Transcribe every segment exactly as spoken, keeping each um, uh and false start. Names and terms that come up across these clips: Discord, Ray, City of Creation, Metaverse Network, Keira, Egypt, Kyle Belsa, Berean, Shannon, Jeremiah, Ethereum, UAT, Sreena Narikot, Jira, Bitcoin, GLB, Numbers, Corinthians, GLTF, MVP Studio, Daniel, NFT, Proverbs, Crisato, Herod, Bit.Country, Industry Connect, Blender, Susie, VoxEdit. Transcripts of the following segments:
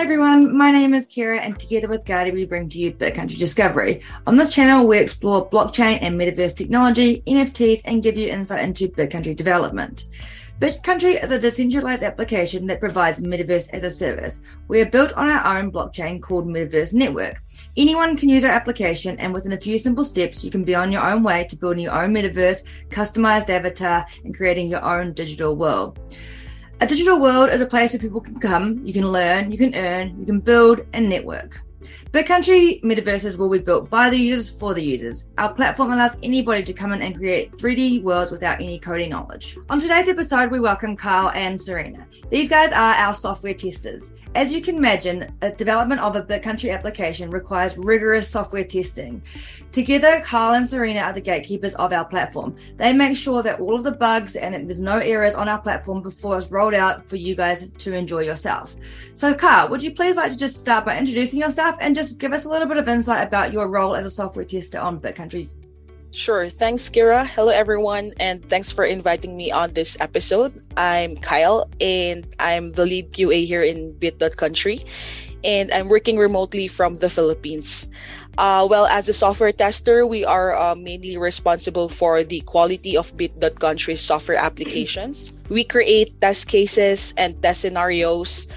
Hi everyone, my name is Keira and together with Gardi we bring to you Bit.Country Discovery. On this channel we explore blockchain and metaverse technology, N F Ts and give you insight into Bit.Country development. Bit.Country is a decentralized application that provides metaverse as a service. We are built on our own blockchain called Metaverse Network. Anyone can use our application and within a few simple steps you can be on your own way to building your own metaverse, customized avatar and creating your own digital world. A digital world is a place where people can come, you can learn, you can earn, you can build and network. Bit.Country metaverses will be built by the users for the users. Our platform allows anybody to come in and create three D worlds without any coding knowledge. On today's episode, we welcome Kyle and Sreena. These guys are our software testers. As you can imagine, the development of a Bit.Country application requires rigorous software testing. Together, Kyle and Sreena are the gatekeepers of our platform. They make sure that all of the bugs and there's no errors on our platform before it's rolled out for you guys to enjoy yourself. So Kyle, would you please like to just start by introducing yourself and just give us a little bit of insight about your role as a software tester on Bit.Country? Sure. Thanks, Keira. Hello, everyone, and thanks for inviting me on this episode. I'm Kyle, and I'm the lead Q A here in Bit.Country, and I'm working remotely from the Philippines. Uh, well, as a software tester, we are uh, mainly responsible for the quality of Bit.Country's software applications. We create test cases and test scenarios,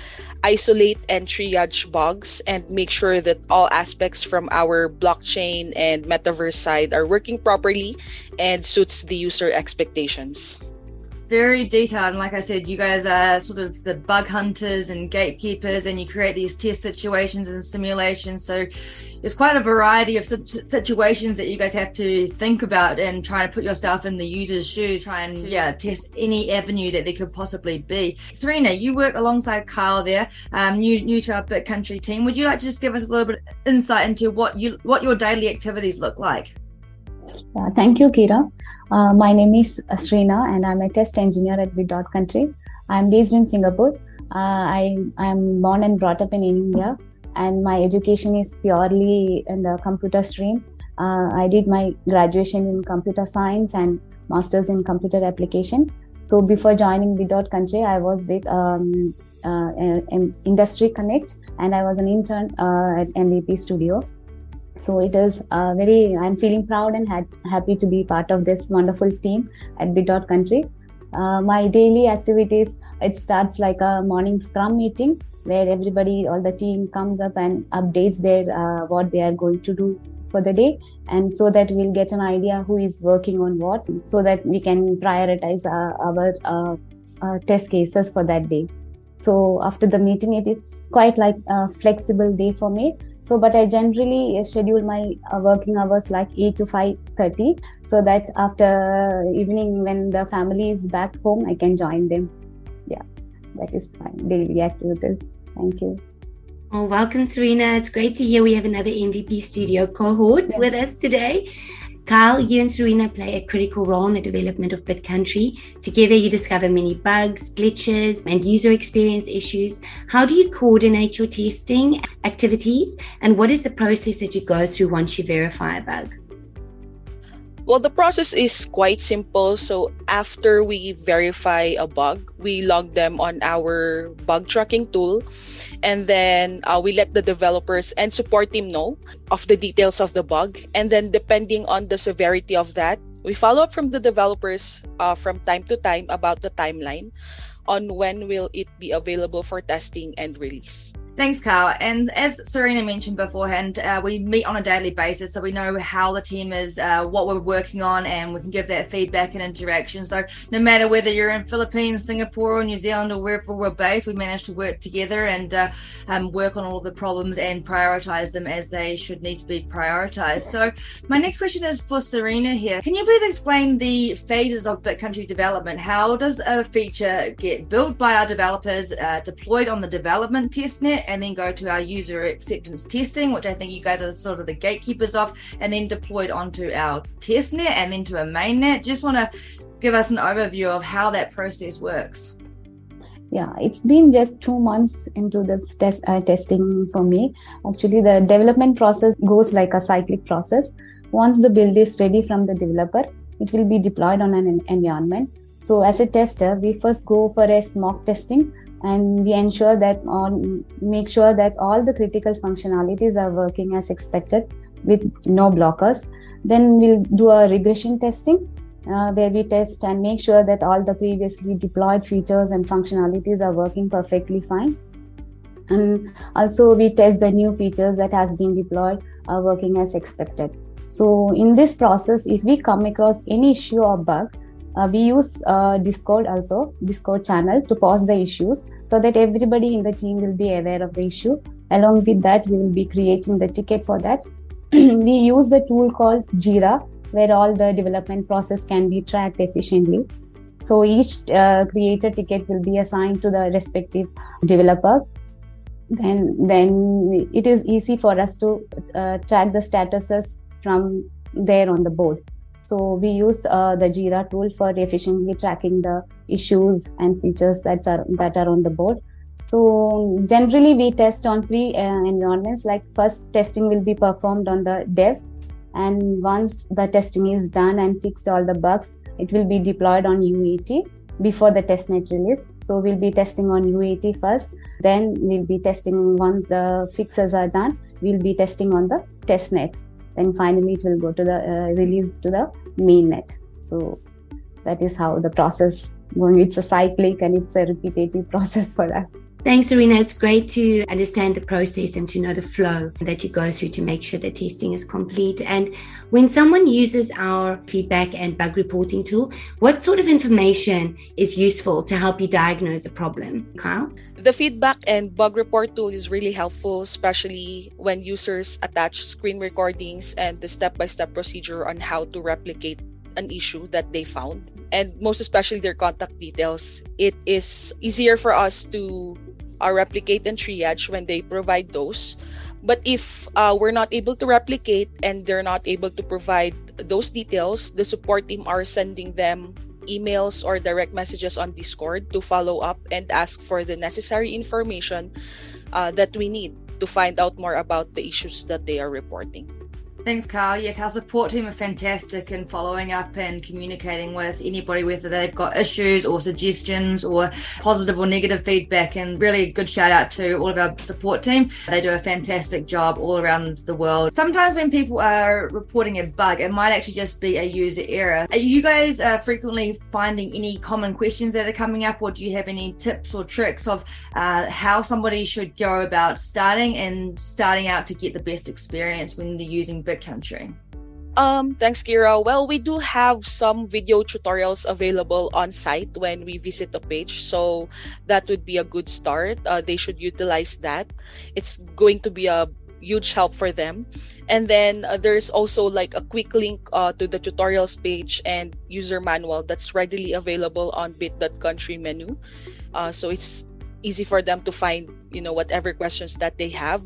isolate and triage bugs, and make sure that all aspects from our blockchain and metaverse side are working properly and suits the user expectations. Very detailed, and like I said, you guys are sort of the bug hunters and gatekeepers, and you create these test situations and simulations, so there's quite a variety of situations that you guys have to think about and try to put yourself in the user's shoes, try and yeah, test any avenue that there could possibly be. Sreena, you work alongside Kyle there, um, new, new to our Bit.Country team. Would you like to just give us a little bit of insight into what, you, what your daily activities look like? Yeah, thank you, Keira. Uh, my name is Sreena and I'm a test engineer at Bit.Country. I'm based in Singapore. Uh, I am born and brought up in India, and my education is purely in the computer stream. Uh, I did my graduation in computer science and master's in computer application. So before joining Bit.Country, I was with um, uh, Industry Connect and I was an intern uh, at M V P Studio. So it is uh, very, I'm feeling proud and ha- happy to be part of this wonderful team at Bit.Country. Uh, my daily activities, it starts like a morning scrum meeting, where everybody, all the team comes up and updates their uh, what they are going to do for the day, and so that we'll get an idea who is working on what, so that we can prioritize uh, our uh, uh, test cases for that day. So after the meeting, it, it's quite like a flexible day for me. So, but I generally schedule my uh, working hours like eight to five thirty, so that after evening when the family is back home, I can join them. Yeah, that is my daily activities. Thank you. Oh, welcome, Sreena. It's great to hear we have another M V P Studio cohort yeah. with us today. Kyle, you and Sreena play a critical role in the development of Bit.Country. Together, you discover many bugs, glitches, and user experience issues. How do you coordinate your testing activities, and what is the process that you go through once you verify a bug? Well, the process is quite simple. So after we verify a bug, we log them on our bug tracking tool, and then uh, we let the developers and support team know of the details of the bug. And then depending on the severity of that, we follow up from the developers uh, from time to time about the timeline on when will it be available for testing and release. Thanks, Kyle. And as Sreena mentioned beforehand, uh, we meet on a daily basis, so we know how the team is, uh, what we're working on, and we can give that feedback and interaction. So no matter whether you're in Philippines, Singapore, or New Zealand, or wherever we're based, we manage to work together and uh, um, work on all of the problems and prioritize them as they should need to be prioritized. So my next question is for Sreena here. Can you please explain the phases of Bit.Country development? How does a feature get built by our developers, uh, deployed on the development testnet, and then go to our user acceptance testing, which I think you guys are sort of the gatekeepers of, and then deployed onto our testnet and then to a mainnet? Just want to give us an overview of how that process works. Yeah, it's been just two months into this test uh, testing for me. Actually, the development process goes like a cyclic process. Once the build is ready from the developer, it will be deployed on an environment. So as a tester, we first go for a smoke testing and we ensure that on make sure that all the critical functionalities are working as expected with no blockers. Then we'll do a regression testing uh, where we test and make sure that all the previously deployed features and functionalities are working perfectly fine. And also we test the new features that has been deployed are working as expected. So in this process, if we come across any issue or bug, Uh, we use uh, Discord also, Discord channel to pause the issues so that everybody in the team will be aware of the issue. Along with that, we will be creating the ticket for that. We use a tool called Jira, where all the development process can be tracked efficiently. So each uh, creator ticket will be assigned to the respective developer. Then, then it is easy for us to uh, track the statuses from there on the board. So we use uh, the Jira tool for efficiently tracking the issues and features that are that are on the board. So generally we test on three uh, environments. Like first testing will be performed on the dev, and once the testing is done and fixed all the bugs, it will be deployed on U A T before the testnet release. So we'll be testing on U A T first, then we'll be testing once the fixes are done, we'll be testing on the testnet. Then finally it will go to the uh, release to the mainnet. So that is how the process going. It's a cyclic and it's a repetitive process for us. Thanks, Sreena. It's great to understand the process and to know the flow that you go through to make sure the testing is complete. And when someone uses our feedback and bug reporting tool, what sort of information is useful to help you diagnose a problem? Kyle? The feedback and bug report tool is really helpful, especially when users attach screen recordings and the step-by-step procedure on how to replicate an issue that they found, and most especially their contact details. It is easier for us to Uh, replicate and triage when they provide those. But if uh, we're not able to replicate and they're not able to provide those details, the support team are sending them emails or direct messages on Discord to follow up and ask for the necessary information uh, that we need to find out more about the issues that they are reporting. Thanks, Carl. Yes, our support team are fantastic in following up and communicating with anybody, whether they've got issues or suggestions or positive or negative feedback. And really good shout out to all of our support team. They do a fantastic job all around the world. Sometimes when people are reporting a bug, it might actually just be a user error. Are you guys uh, frequently finding any common questions that are coming up, or do you have any tips or tricks of uh, how somebody should go about starting and starting out to get the best experience when they're using Bit.Country? Country. Um, thanks, Keira. Well, we do have some video tutorials available on site when we visit the page, so that would be a good start. Uh, they should utilize that. It's going to be a huge help for them. And then uh, there's also like a quick link uh, to the tutorials page and user manual that's readily available on bit dot country menu. Uh, so it's easy for them to find, you know, whatever questions that they have.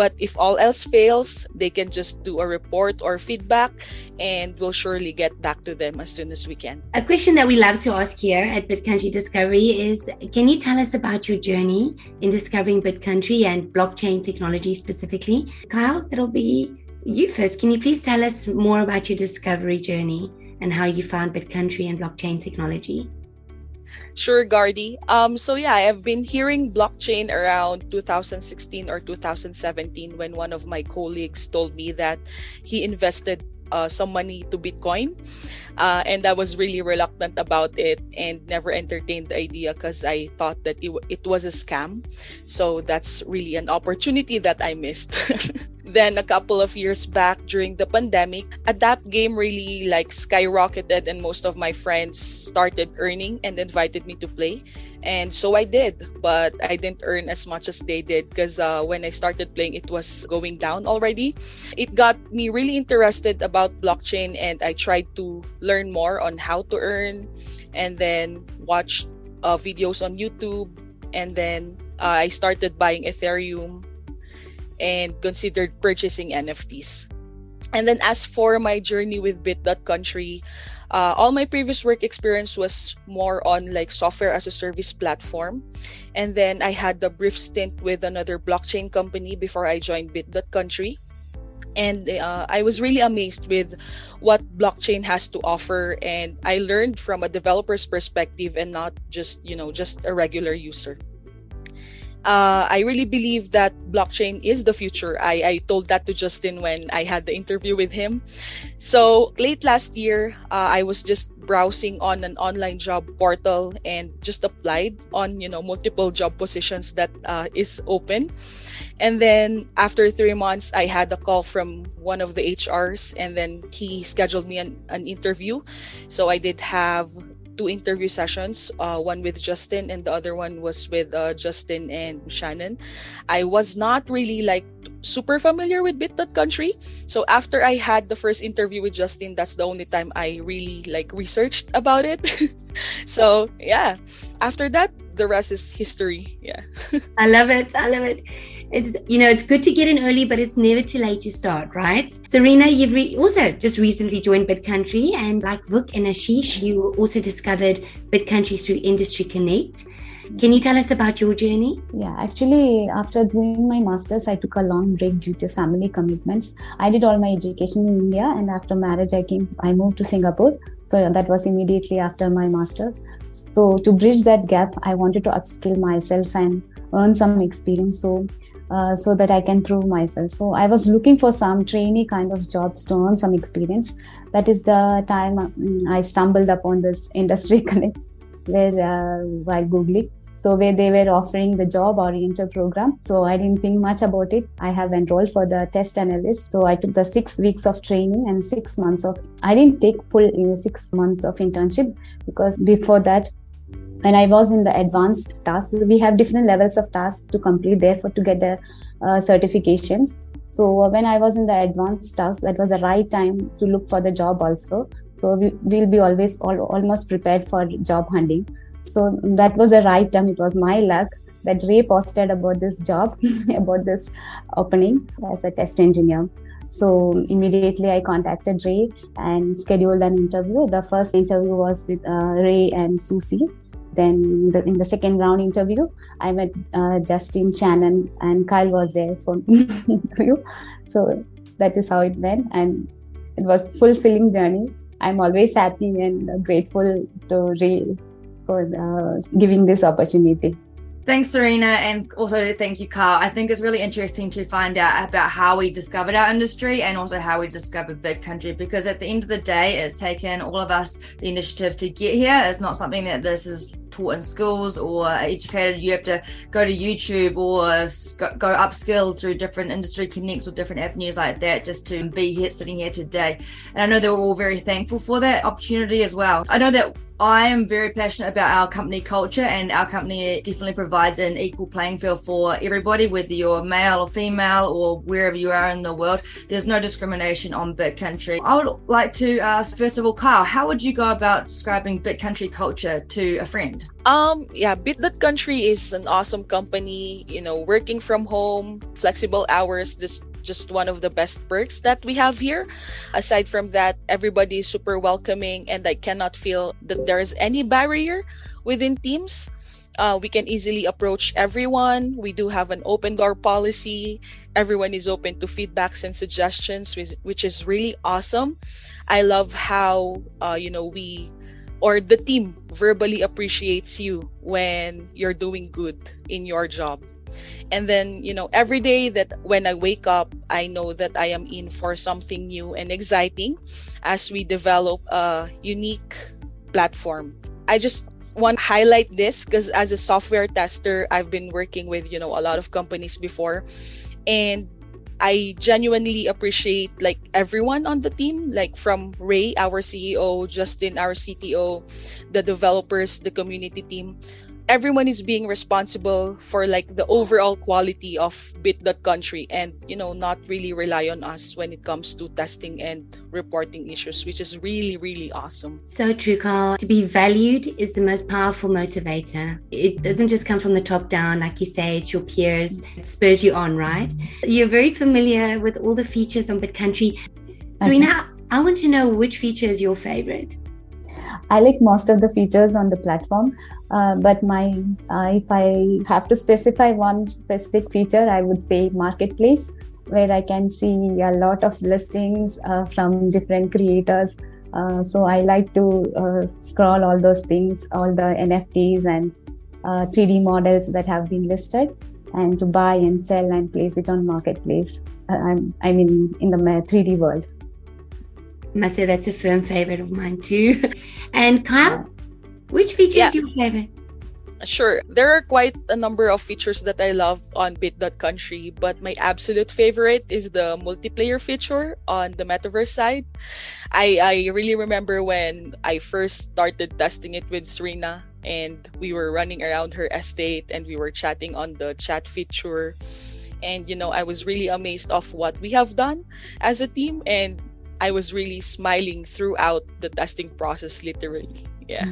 But if all else fails, they can just do a report or feedback, and we'll surely get back to them as soon as we can. A question that we love to ask here at Bit.Country Discovery is, can you tell us about your journey in discovering Bit.Country and blockchain technology specifically? Kyle, that'll be you first. Can you please tell us more about your discovery journey and how you found Bit.Country and blockchain technology? Sure, Gardi. Um, so yeah, I've been hearing blockchain around two thousand sixteen or two thousand seventeen when one of my colleagues told me that he invested uh, some money to Bitcoin. Uh, and I was really reluctant about it and never entertained the idea because I thought that it, w- it was a scam. So that's really an opportunity that I missed. Then a couple of years back during the pandemic, Adapt game really like skyrocketed and most of my friends started earning and invited me to play. And so I did, but I didn't earn as much as they did because uh, when I started playing, it was going down already. It got me really interested about blockchain, and I tried to learn more on how to earn, and then watch uh, videos on YouTube. And then uh, I started buying Ethereum and considered purchasing N F Ts. And then as for my journey with Bit.Country, Uh, all my previous work experience was more on like software as a service platform. And then I had a brief stint with another blockchain company before I joined Bit.Country. And uh, I was really amazed with what blockchain has to offer. And I learned from a developer's perspective and not just, you know, just a regular user. Uh, I really believe that blockchain is the future. I, I told that to Justin when I had the interview with him. So late last year, uh, I was just browsing on an online job portal and just applied on, you know, multiple job positions that uh, is open. And then after three months, I had a call from one of the H Rs, and then he scheduled me an, an interview. So I did have two interview sessions, uh, one with Justin and the other one was with uh, Justin and Shannon. I was not really like super familiar with Bit.Country. So after I had the first interview with Justin, that's the only time I really like researched about it. So yeah, after that, the rest is history. Yeah. I love it. I love it. It's, you know, it's good to get in early, but it's never too late to start, right? Sreena, you've re- also just recently joined Bit.Country, and like Vuk and Ashish, you also discovered Bit.Country through Industry Connect. Can you tell us about your journey? Yeah, actually, after doing my master's, I took a long break due to family commitments. I did all my education in India, and after marriage, I came, I moved to Singapore. So that was immediately after my master's. So to bridge that gap, I wanted to upskill myself and earn some experience. So Uh, so that I can prove myself. So I was looking for some trainee kind of jobs to earn some experience. That is the time I stumbled upon this Industry Connect where, uh, while Googling. So where they were offering the job oriented program. So I didn't think much about it. I have enrolled for the test analyst. So I took the six weeks of training and six months of, I didn't take full you know, six months of internship, because before that, when I was in the advanced tasks, we have different levels of tasks to complete, therefore to get the uh, certifications. So when I was in the advanced tasks, that was the right time to look for the job also. So we will be always all, almost prepared for job hunting. So that was the right time. It was my luck that Ray posted about this job, about this opening as a test engineer. So immediately I contacted Ray and scheduled an interview. The first interview was with uh, Ray and Susie. Then the, in the second round interview, I met uh, Justin, Shannon, and Kyle was there for interview. So that is how it went, and it was a fulfilling journey. I'm always happy and grateful to Ray for uh, giving this opportunity. Thanks, Sreena, and also thank you, Carl. I think it's really interesting to find out about how we discovered our industry and also how we discovered Bit.Country, because at the end of the day, it's taken all of us the initiative to get here. It's not something that this is taught in schools or educated. You have to go to YouTube or go upskill through different industry connects or different avenues like that just to be here, sitting here today. And I know that we're all very thankful for that opportunity as well. I know that I am very passionate about our company culture, and our company definitely provides an equal playing field for everybody, whether you're male or female or wherever you are in the world. There's no discrimination on Bit.Country. I would like to ask, first of all, Kyle, how would you go about describing Bit.Country culture to a friend? Um, yeah, Bit.Country is an awesome company, you know, working from home, flexible hours, this just one of the best perks that we have here. Aside from that, everybody is super welcoming, and I cannot feel that there is any barrier within teams. Uh, we can easily approach everyone. We do have an open door policy. Everyone is open to feedbacks and suggestions, which, which is really awesome. I love how, uh, you know, we or the team verbally appreciates you when you're doing good in your job. And then, you know, every day that when I wake up, I know that I am in for something new and exciting as we develop a unique platform. I just want to highlight this because as a software tester, I've been working with, you know, a lot of companies before, and I genuinely appreciate like everyone on the team, like from Ray, our C E O, Justin, our C T O, the developers, the community team. Everyone is being responsible for like the overall quality of Bit.Country, and you know, not really rely on us when it comes to testing and reporting issues, which is really, really awesome. So true, Carl. To be valued is the most powerful motivator. It doesn't just come from the top down, like you say, it's your peers, it spurs you on, right? You're very familiar with all the features on Bit.Country. Sreena, okay. I want to know which feature is your favorite. I like most of the features on the platform. Uh, but my, uh, if I have to specify one specific feature, I would say marketplace, where I can see a lot of listings uh, from different creators. Uh, so I like to uh, scroll all those things, all the N F Ts and uh, three D models that have been listed. and to buy and sell and place it on marketplace. Uh, I'm, I mean, in the three D world. I must say that's a firm favorite of mine too. And Kyle, which feature yeah. is your favorite? Sure. There are quite a number of features that I love on Bit.Country, but my absolute favorite is the multiplayer feature on the Metaverse side. I, I really remember when I first started testing it with Sreena, and we were running around her estate and we were chatting on the chat feature. And, you know, I was really amazed of what we have done as a team, and I was really smiling throughout the testing process, literally. Yeah.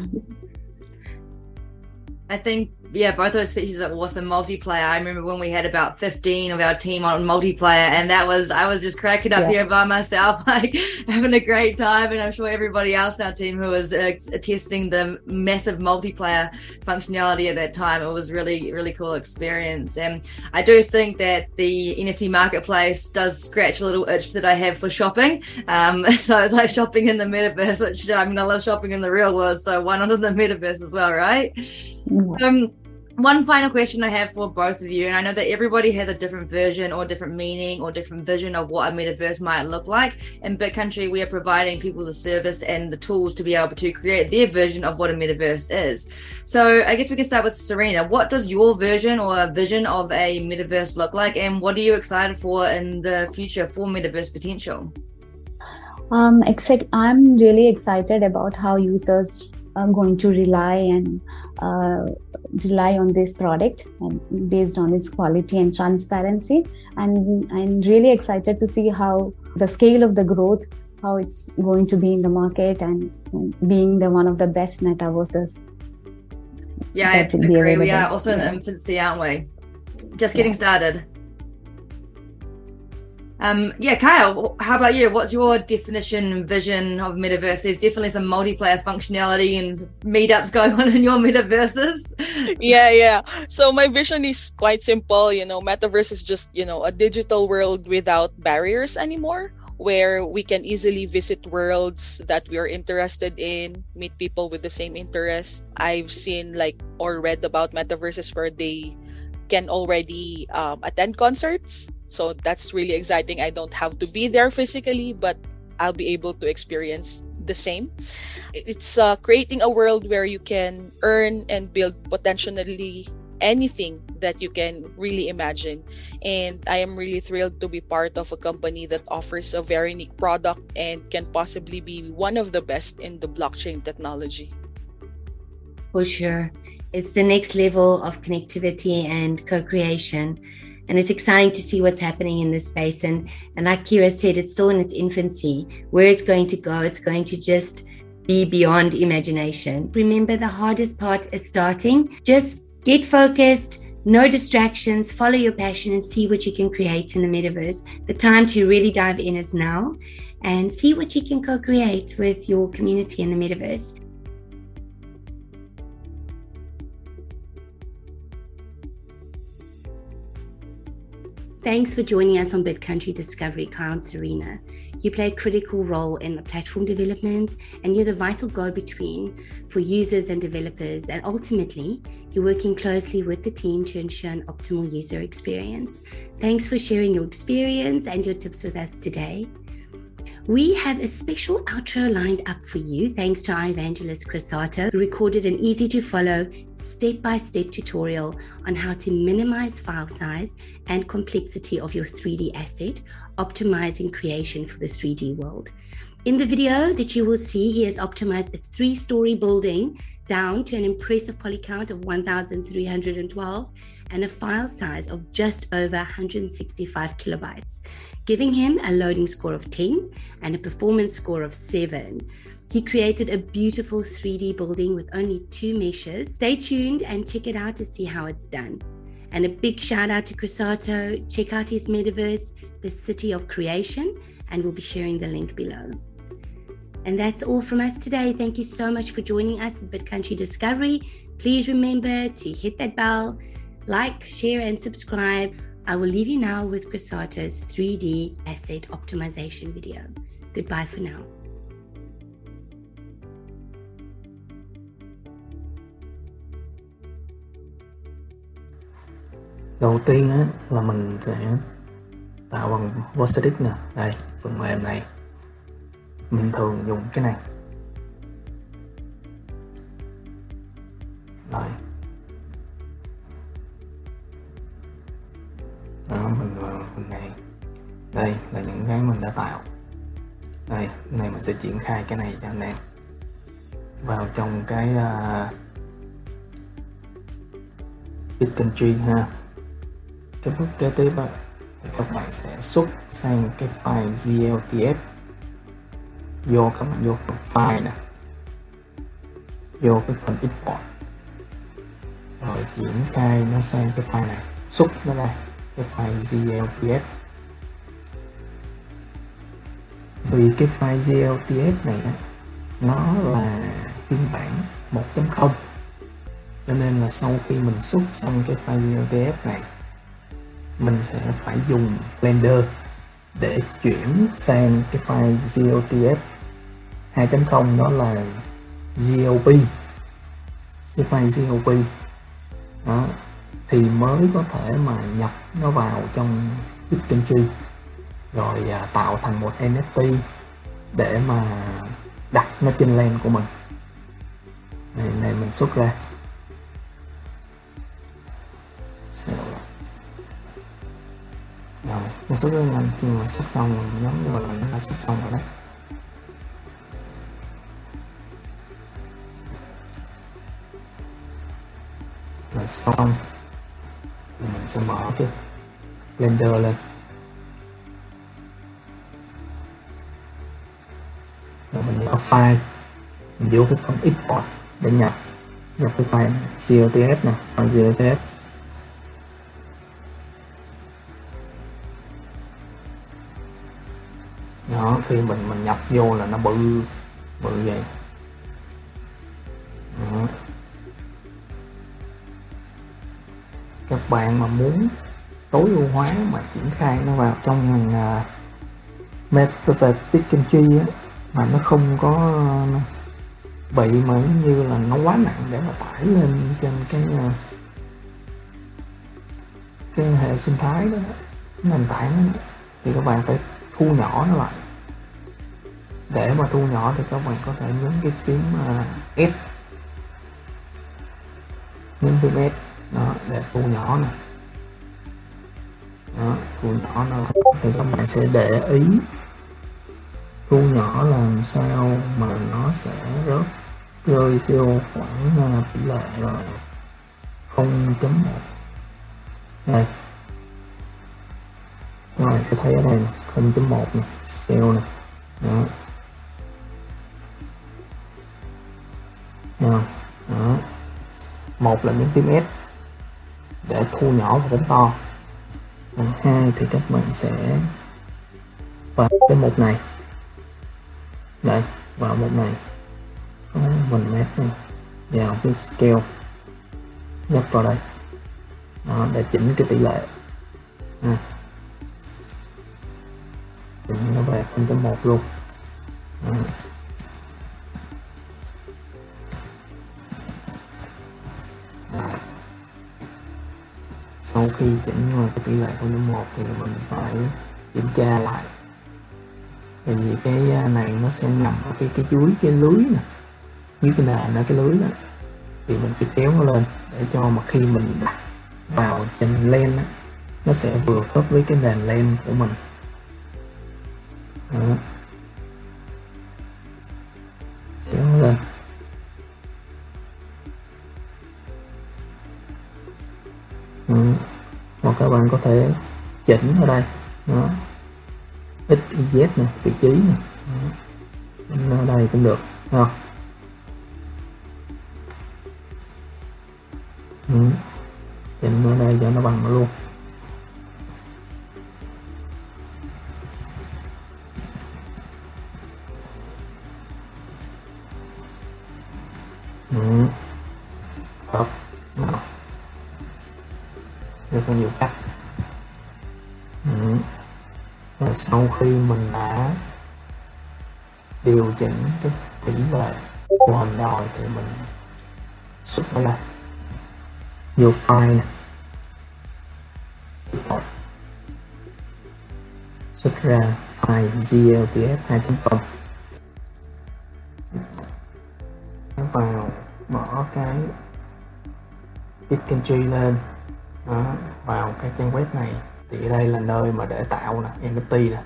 I think, yeah, both those features are awesome. Multiplayer, I remember when we had about fifteen of our team on multiplayer, and that was, I was just cracking up yeah. here by myself, like having a great time. And I'm sure everybody else in our team who was uh, testing the massive multiplayer functionality at that time, it was really, really cool experience. And I do think that the N F T marketplace does scratch a little itch that I have for shopping. Um, so it's like shopping in the metaverse, which I mean, I love shopping in the real world. So why not in the metaverse as well, right? Um, one final question I have for both of you, and I know that everybody has a different version or different meaning or different vision of what a metaverse might look like. In Bit.Country, we are providing people the service and the tools to be able to create their version of what a metaverse is. So I guess we can start with Sreena. What does your version or vision of a metaverse look like, and what are you excited for in the future for metaverse potential? Um, except I'm really excited about how users are going to rely and uh, rely on this product and based on its quality and transparency. And I'm really excited to see how the scale of the growth, how it's going to be in the market, and being the one of the best metaverses. Yeah, I agree. We are also in the infancy, aren't we? Just getting started. Um, yeah, Kyle, how about you? What's your definition and vision of metaverse? There's definitely some multiplayer functionality and meetups going on in your metaverses. Yeah, yeah. So my vision is quite simple. You know, metaverse is just, you know, a digital world without barriers anymore, where we can easily visit worlds that we are interested in, meet people with the same interests. I've seen like or read about metaverses where they can already um, attend concerts. So that's really exciting. I don't have to be there physically, but I'll be able to experience the same. It's uh, creating a world where you can earn and build potentially anything that you can really imagine. And I am really thrilled to be part of a company that offers a very unique product and can possibly be one of the best in the blockchain technology. For sure. It's the next level of connectivity and co-creation. And it's exciting to see what's happening in this space. And, and like Keira said, it's still in its infancy. Where it's going to go, it's going to just be beyond imagination. Remember, the hardest part is starting. Just get focused, no distractions, follow your passion and see what you can create in the metaverse. The time to really dive in is now, and see what you can co-create with your community in the metaverse. Thanks for joining us on Bit.Country Discovery, Kyle and Sreena. You play a critical role in the platform development, and you're the vital go-between for users and developers. And ultimately, you're working closely with the team to ensure an optimal user experience. Thanks for sharing your experience and your tips with us today. We have a special outro lined up for you, thanks to our evangelist Crisato, who recorded an easy-to-follow, step-by-step tutorial on how to minimize file size and complexity of your three D asset, optimizing creation for the three D world. In the video that you will see, he has optimized a three-story building down to an impressive poly count of one thousand three hundred twelve and a file size of just over one hundred sixty-five kilobytes, giving him a loading score of ten and a performance score of seven. He created a beautiful three D building with only two meshes. Stay tuned and check it out to see how it's done. And a big shout out to Crisato. Check out his metaverse, the City of Creation, and we'll be sharing the link below. And that's all from us today. Thank you so much for joining us at Bit.Country Discovery. Please remember to hit that bell, like, share, and subscribe. I will leave you now with Crisato's three D asset optimization video. Goodbye for now. Đầu tiên á, là mình sẽ tạo bằng VoxEdit nè. Đây, phần mềm này mình thường dùng cái này. Rồi. Đó, mình vào phần này. Đây là những cái mình đã tạo. Đây, này mình sẽ triển khai cái này cho anh em vào trong cái uh, Bit.Country ha. Cái bước kế tiếp đó, thì các bạn sẽ xuất sang cái file giê lờ tê ép, vô các bạn vô phần file nè, vô cái phần export, rồi triển khai nó sang cái file này, xuất nó ra cái file giê lờ tê ép. Vì cái file giê lờ tê ép này đó, nó là phiên bản một chấm không, cho nên là sau khi mình xuất xong cái file giê lờ tê ép này, mình sẽ phải dùng Blender để chuyển sang cái file giê lờ tê ép hai chấm không, đó là giê lờ bê, cái file giê lờ bê đó, thì mới có thể mà nhập nó vào trong Bit.Country rồi tạo thành một en ép tê để mà đặt nó trên lens của mình. Này, này mình xuất ra. Rồi, nó xuất ra nhanh, khi mà xuất xong mình nhấn vào là nó đã xuất xong rồi đó. Rồi xong thì mình sẽ mở cái Blender lên. Rồi mình vào file, mình vô cái phần export để nhập nhập cái file giê lờ tê ép này, file giê lờ tê ép. Đó, khi mình mình nhập vô là nó bự bự vậy. Đó. Các bạn mà muốn tối ưu hóa mà triển khai nó vào trong uh, Metaverse Network á, mà nó không có bị mà như là nó quá nặng để mà tải lên trên cái cái hệ sinh thái đó, nền tảng đó, thì các bạn phải thu nhỏ nó lại. Để mà thu nhỏ thì các bạn có thể nhấn cái phím S, nhấn phím S đó để thu nhỏ nè. Đó, thu nhỏ nó lại. Thì các bạn sẽ để ý thu nhỏ làm sao mà nó sẽ rớt rơi vô khoảng tỷ lệ là không chấm một. Đây, các bạn sẽ thấy ở đây nè, không chấm một nè, scale nè. Đó. Đó. Đó. Một là những phím S để thu nhỏ và phóng to. Còn hai thì các bạn sẽ vào cái mục này. Đây, vào mục này. Đó, mình map này, vào cái scale, nhấp vào đây. Đó, để chỉnh cái tỷ lệ. À, chỉnh nó về không chấm một luôn. Đó. Đó. Sau khi chỉnh vào cái tỷ lệ không chấm một thì mình phải kiểm tra lại. Tại vì cái này nó sẽ nằm ở cái, cái dưới cái lưới nè, dưới cái nền ở cái lưới đó, thì mình phải kéo nó lên để cho mà khi mình đặt vào trên lens đó, nó sẽ vừa khớp với cái nền lens của mình. Đó. Kéo nó lên. Ừ. Hoặc các bạn có thể chỉnh ở đây. Đó. X, Y, Z nè, vị trí nè. Ở đây cũng được. Đó. Ừ. Chỉnh ở đây cho nó bằng nó luôn. Ừ. Đó. Đó. Được có nhiều cách. Ừ. Rồi sau khi mình đã điều chỉnh cái tỷ lệ của hình đòi thì mình xuất nó ra, vô file nè, verify G L T F hay không cần. Vào bỏ cái Bit.Country lên đó, vào cái trang web này thì đây là nơi mà để tạo nè en ép tê nè.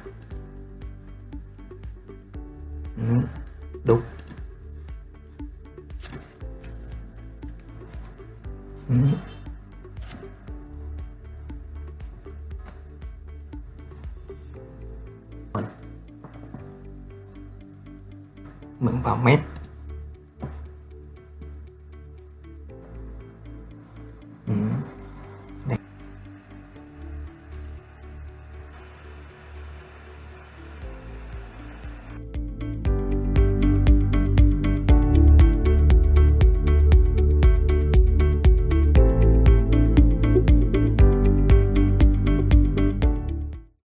Ừ, đúng. Ừ. Mình vào map